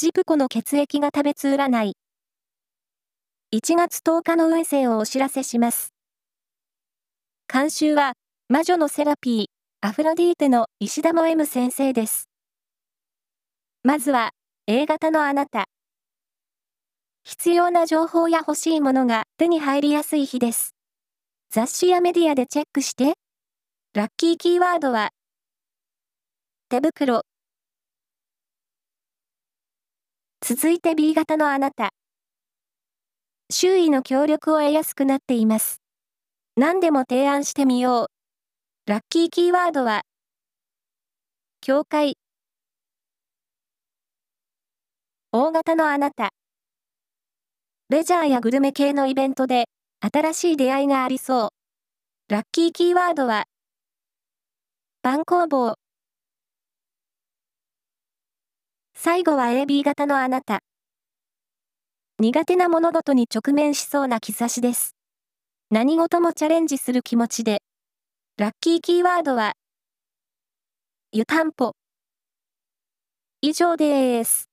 ジプコの血液が食べつ占い。1月10日の運勢をお知らせします。監修は、魔女のセラピー、アフロディーテの石田も M 先生です。まずは、A 型のあなた。必要な情報や欲しいものが手に入りやすい日です。雑誌やメディアでチェックして。ラッキーキーワードは、手袋。続いて B 型のあなた。周囲の協力を得やすくなっています。何でも提案してみよう。ラッキーキーワードは、教会。O 型のあなた。レジャーやグルメ系のイベントで、新しい出会いがありそう。ラッキーキーワードは、パン工房。最後は AB 型のあなた。苦手な物事に直面しそうな兆しです。何事もチャレンジする気持ちで。ラッキーキーワードは、湯たんぽ。以上です。